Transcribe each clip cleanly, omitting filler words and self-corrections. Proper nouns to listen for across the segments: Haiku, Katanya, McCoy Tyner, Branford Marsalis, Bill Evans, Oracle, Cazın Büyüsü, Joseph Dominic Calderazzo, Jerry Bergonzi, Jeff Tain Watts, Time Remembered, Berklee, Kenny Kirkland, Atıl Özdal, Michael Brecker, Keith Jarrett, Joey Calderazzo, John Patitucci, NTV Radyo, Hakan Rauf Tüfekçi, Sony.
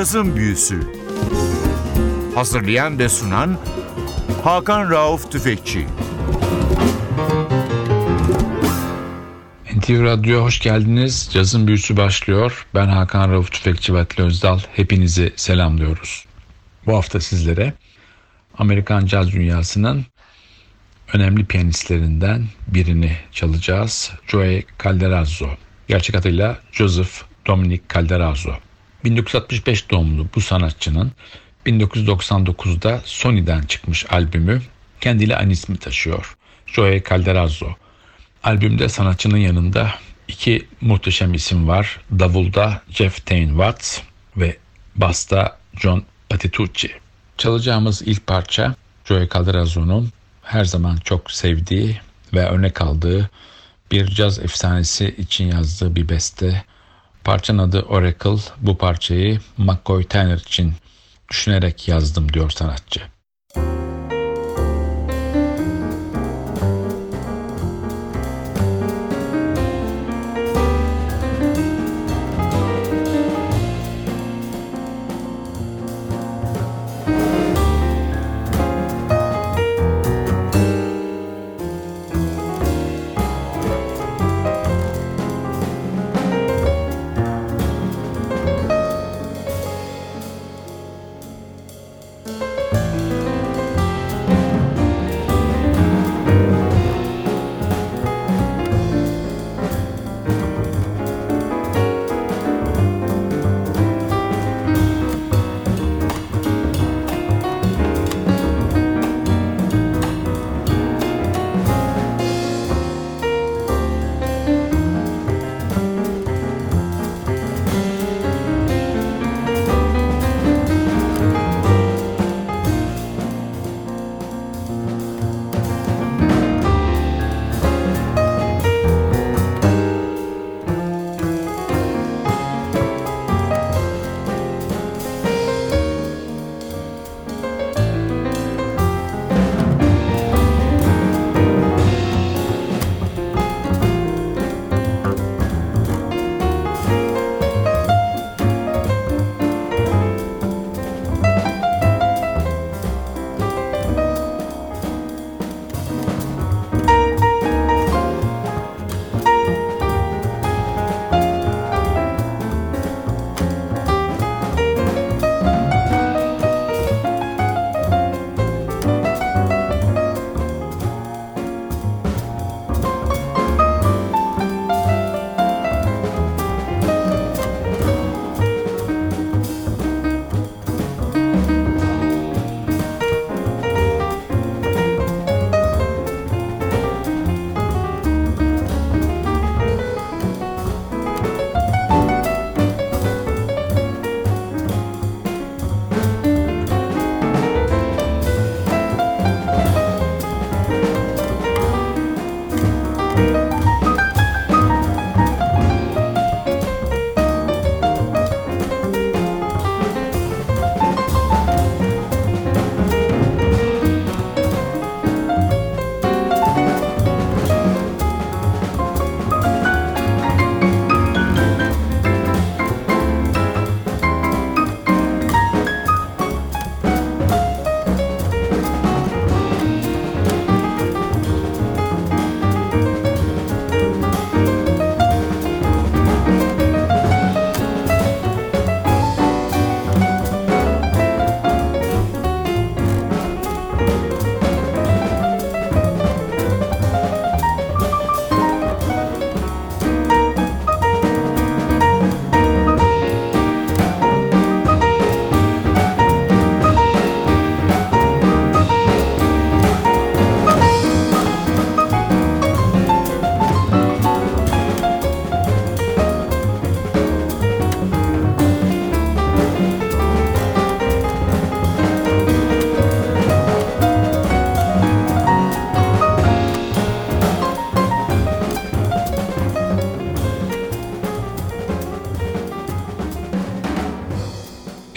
Cazın Büyüsü. Hazırlayan ve sunan Hakan Rauf Tüfekçi. NTV Radyo hoş geldiniz. Cazın Büyüsü başlıyor. Ben Hakan Rauf Tüfekçi ve Atıl Özdal. Hepinizi selamlıyoruz. Bu hafta sizlere Amerikan caz dünyasının önemli piyanistlerinden birini çalacağız. Joey Calderazzo. Gerçek adıyla Joseph Dominic Calderazzo. 1965 doğumlu bu sanatçının 1999'da Sony'den çıkmış albümü kendiyle aynı ismi taşıyor. Joey Calderazzo. Albümde sanatçının yanında iki muhteşem isim var. Davulda Jeff Tain Watts ve basta John Patitucci. Çalacağımız ilk parça Joey Calderazzo'nun her zaman çok sevdiği ve örnek aldığı bir caz efsanesi için yazdığı bir beste. Parçanın adı Oracle. Bu parçayı McCoy Tyner için düşünerek yazdım diyor sanatçı.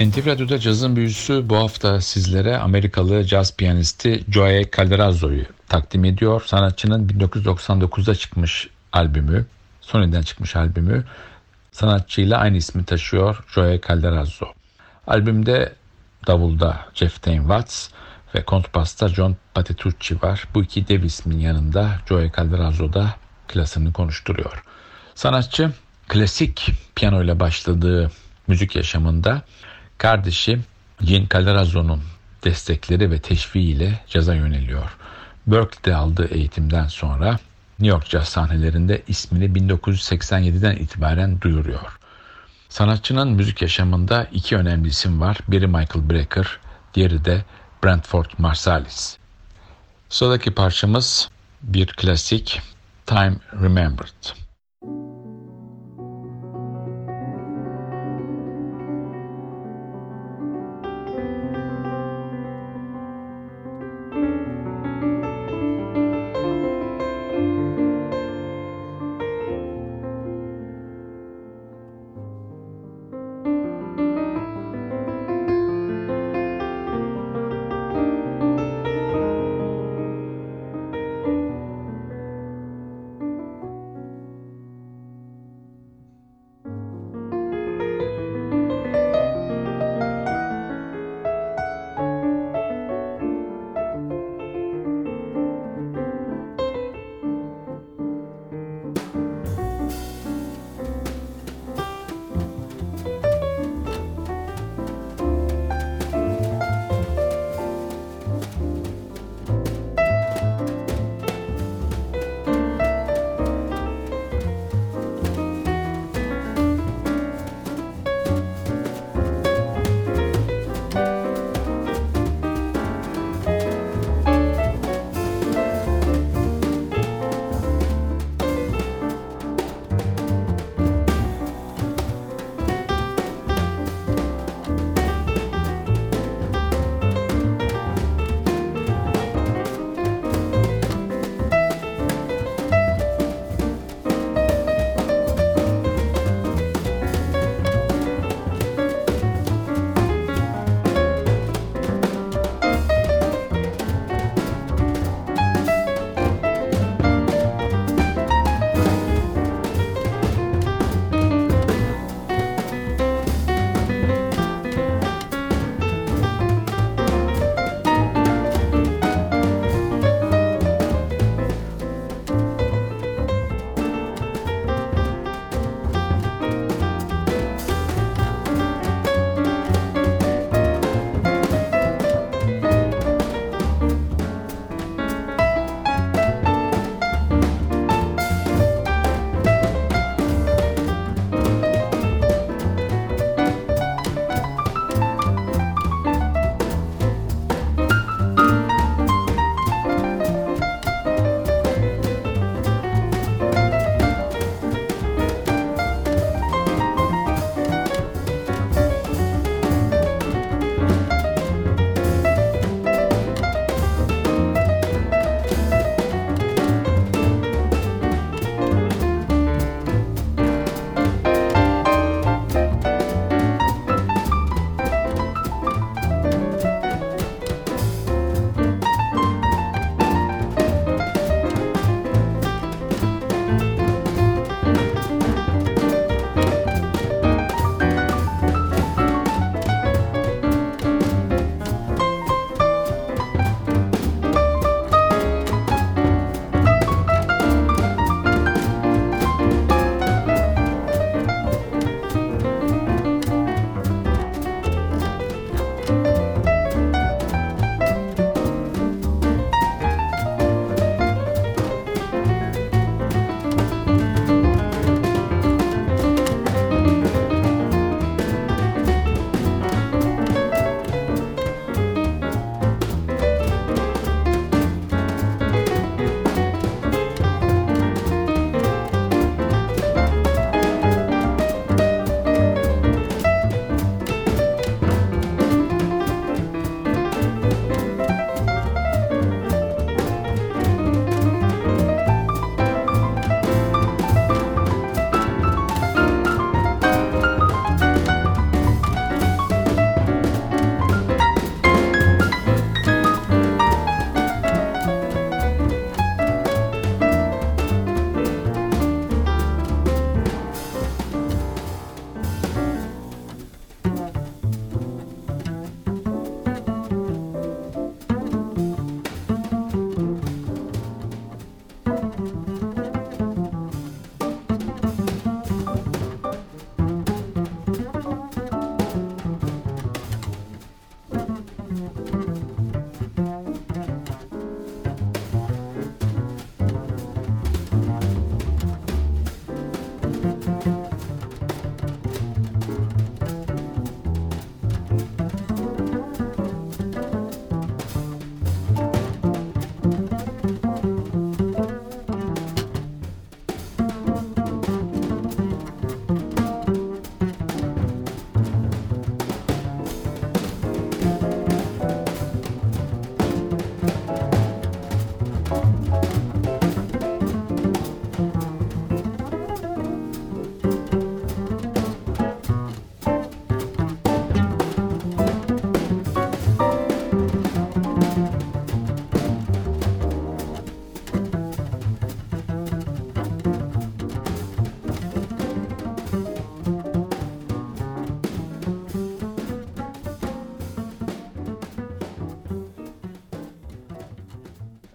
NTV Radyo'da Cazın Büyüsü bu hafta sizlere Amerikalı caz piyanisti Joey Calderazzo'yu takdim ediyor. Sanatçının 1999'da çıkmış albümü, Sony'den çıkmış albümü sanatçıyla aynı ismi taşıyor, Joey Calderazzo. Albümde davulda Jeff Tain Watts ve kontrbasta John Patitucci var. Bu iki dev ismin yanında Joey Calderazzo da klasını konuşturuyor. Sanatçı klasik piyanoyla başladığı müzik yaşamında kardeşi Gene Calderazzo'nun destekleri ve teşviğiyle caza yöneliyor. Berklee'de aldığı eğitimden sonra New York caz sahnelerinde ismini 1987'den itibaren duyuruyor. Sanatçının müzik yaşamında iki önemli isim var. Biri Michael Brecker, diğeri de Branford Marsalis. Sıradaki parçamız bir klasik, Time Remembered.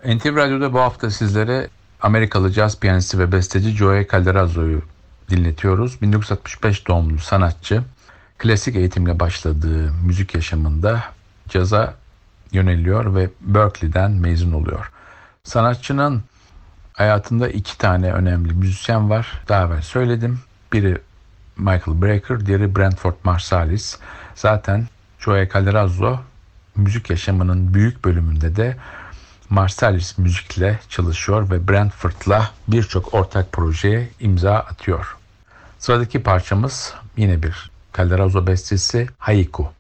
NTV Radyo'da bu hafta sizlere Amerikalı caz piyanisti ve besteci Joey Calderazzo'yu dinletiyoruz. 1965 doğumlu sanatçı, klasik eğitimle başladığı müzik yaşamında caza yöneliyor ve Berklee'den mezun oluyor. Sanatçının hayatında iki tane önemli müzisyen var. Daha evvel söyledim. Biri Michael Brecker, diğeri Branford Marsalis. Zaten Joey Calderazzo müzik yaşamının büyük bölümünde de Marsalis müzikle çalışıyor ve Branford'la birçok ortak projeye imza atıyor. Sıradaki parçamız yine bir Calderazzo bestesi, Haiku.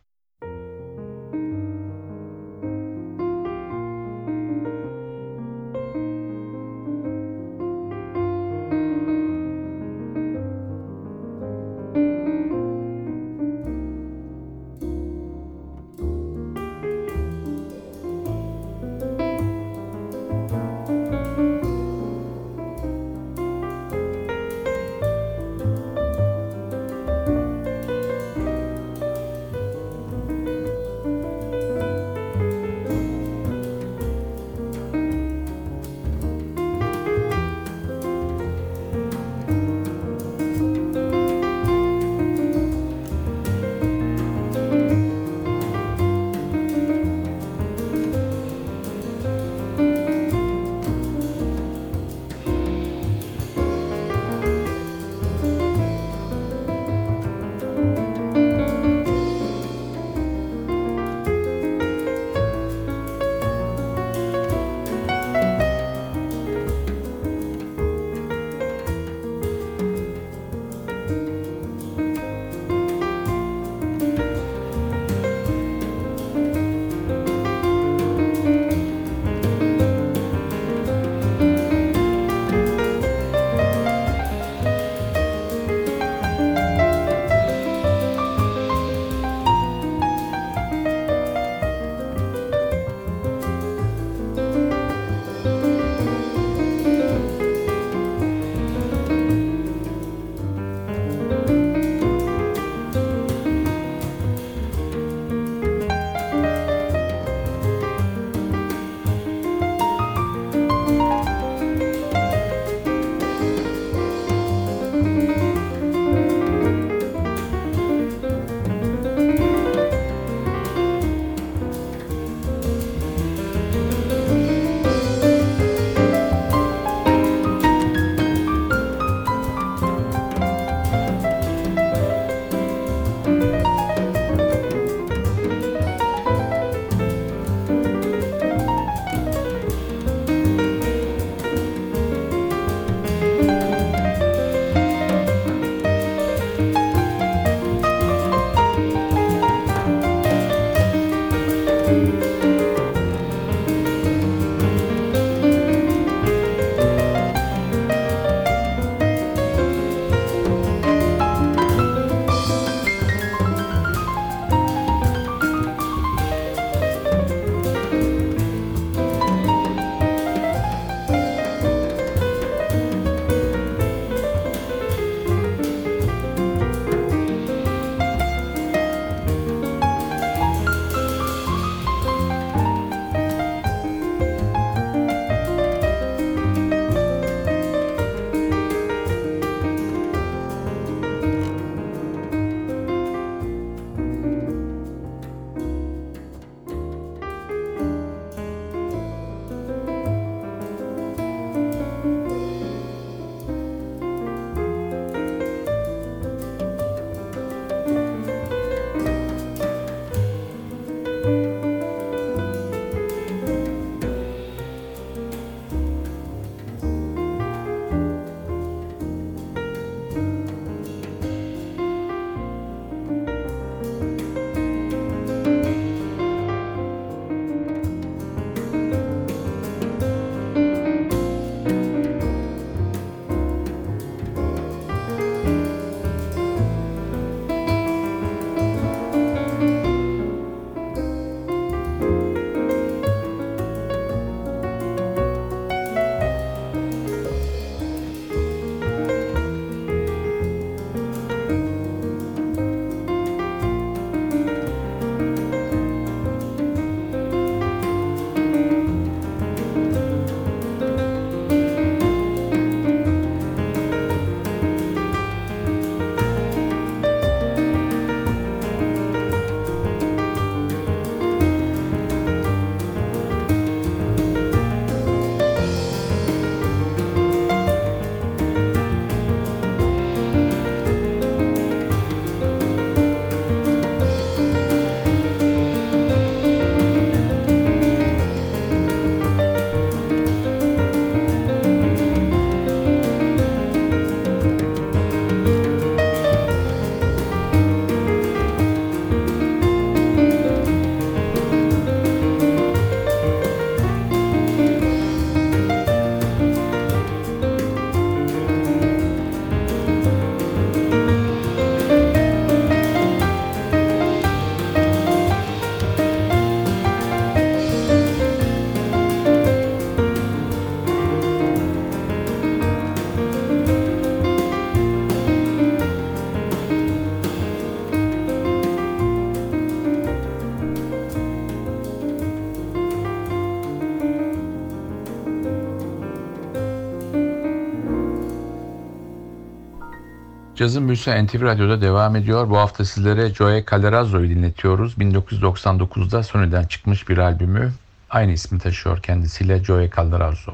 Cazın Büyüsü NTV Radyo'da devam ediyor. Bu hafta sizlere Joey Calderazzo'yu dinletiyoruz. 1999'da Sony'den çıkmış bir albümü. Aynı ismi taşıyor kendisiyle, Joey Calderazzo.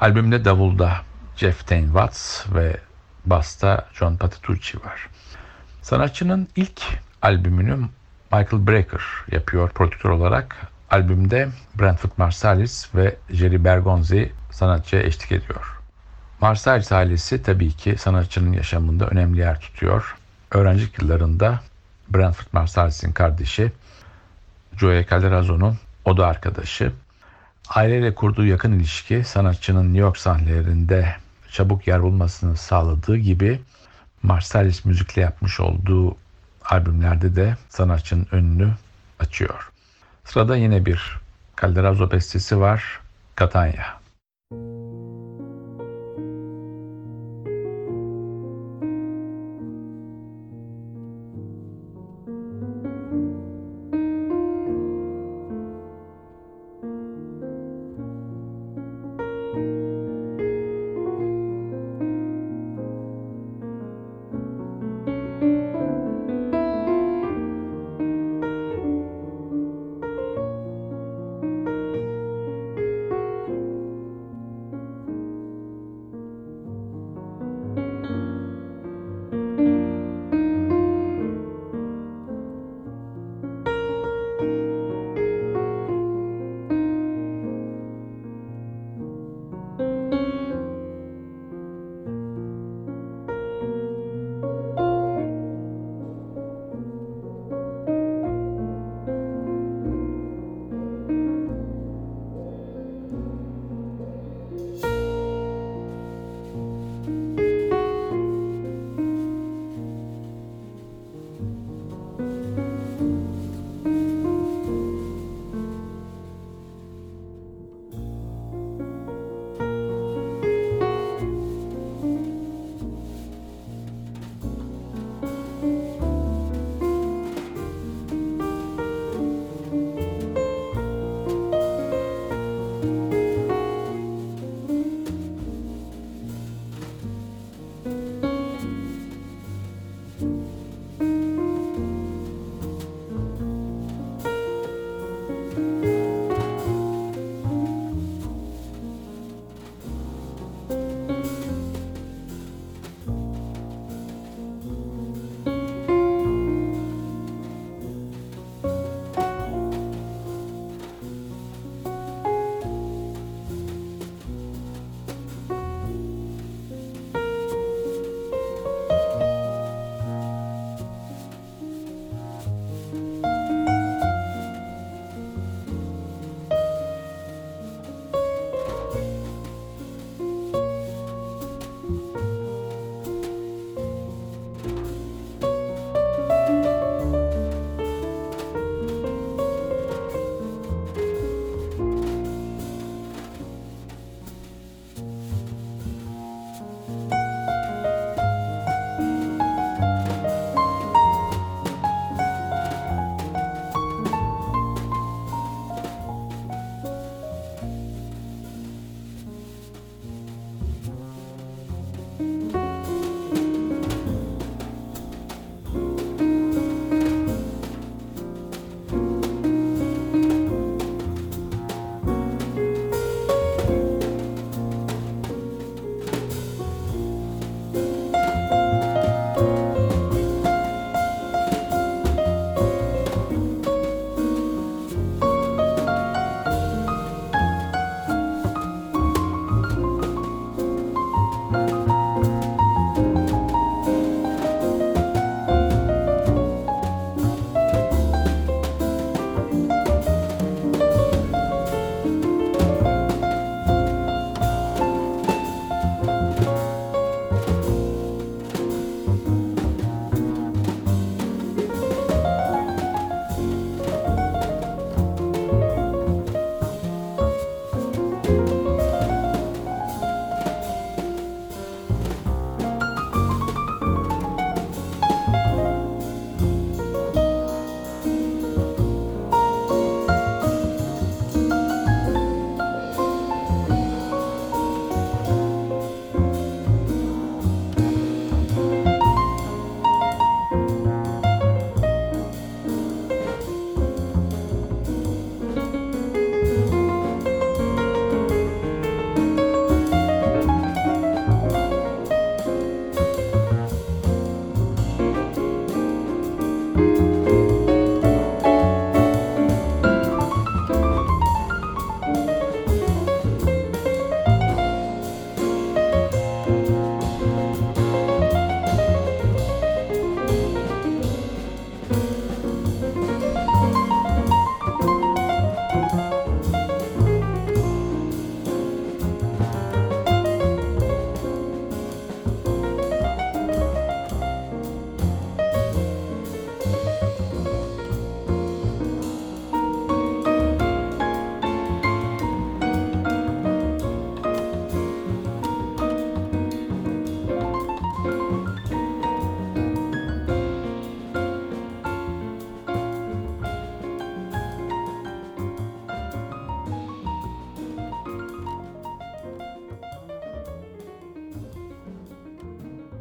Albümde davulda Jeff Tain Watts ve basta John Patitucci var. Sanatçının ilk albümünü Michael Brecker yapıyor prodüktör olarak. Albümde Branford Marsalis ve Jerry Bergonzi sanatçıya eşlik ediyor. Marsalis ailesi tabii ki sanatçının yaşamında önemli yer tutuyor. Öğrencilik yıllarında Branford Marsalis'in kardeşi Joey Calderazzo'nun oda arkadaşı. Aileyle kurduğu yakın ilişki sanatçının New York sahnelerinde çabuk yer bulmasını sağladığı gibi Marsalis müzikle yapmış olduğu albümlerde de sanatçının önünü açıyor. Sırada yine bir Calderazzo bestesi var, Katanya.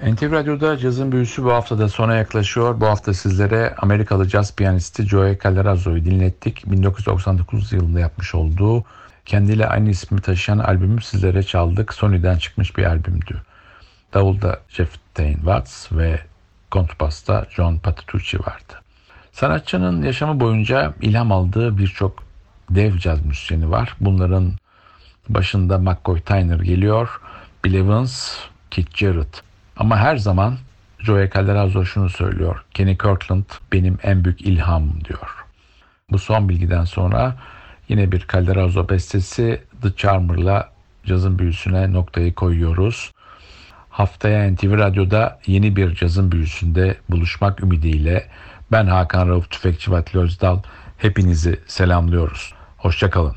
NTV Radyo'da Cazın Büyüsü bu hafta da sona yaklaşıyor. Bu hafta sizlere Amerikalı caz piyanisti Joey Calderazzo'yu dinlettik. 1999 yılında yapmış olduğu kendiyle aynı ismi taşıyan albümü sizlere çaldık. Sony'den çıkmış bir albümdü. Davulda Jeff Tain Watts ve kontrbasta John Patitucci vardı. Sanatçının yaşamı boyunca ilham aldığı birçok dev caz müzisyeni var. Bunların başında McCoy Tyner geliyor, Bill Evans, Keith Jarrett. Ama her zaman Joey Calderazzo şunu söylüyor: Kenny Kirkland benim en büyük ilhamım diyor. Bu son bilgiden sonra yine bir Calderazzo bestesi The Charmer'la Cazın Büyüsü'ne noktayı koyuyoruz. Haftaya NTV Radyo'da yeni bir Cazın Büyüsü'nde buluşmak ümidiyle ben Hakan Rauf Tüfekçi ve Atıl Özdal hepinizi selamlıyoruz. Hoşçakalın.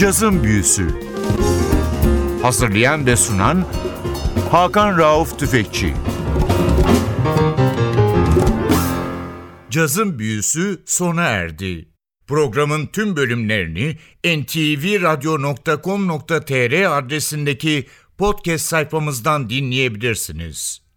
Cazın Büyüsü. Hazırlayan ve sunan Hakan Rauf Tüfekçi. Cazın Büyüsü sona erdi. Programın tüm bölümlerini ntvradyo.com.tr adresindeki podcast sayfamızdan dinleyebilirsiniz.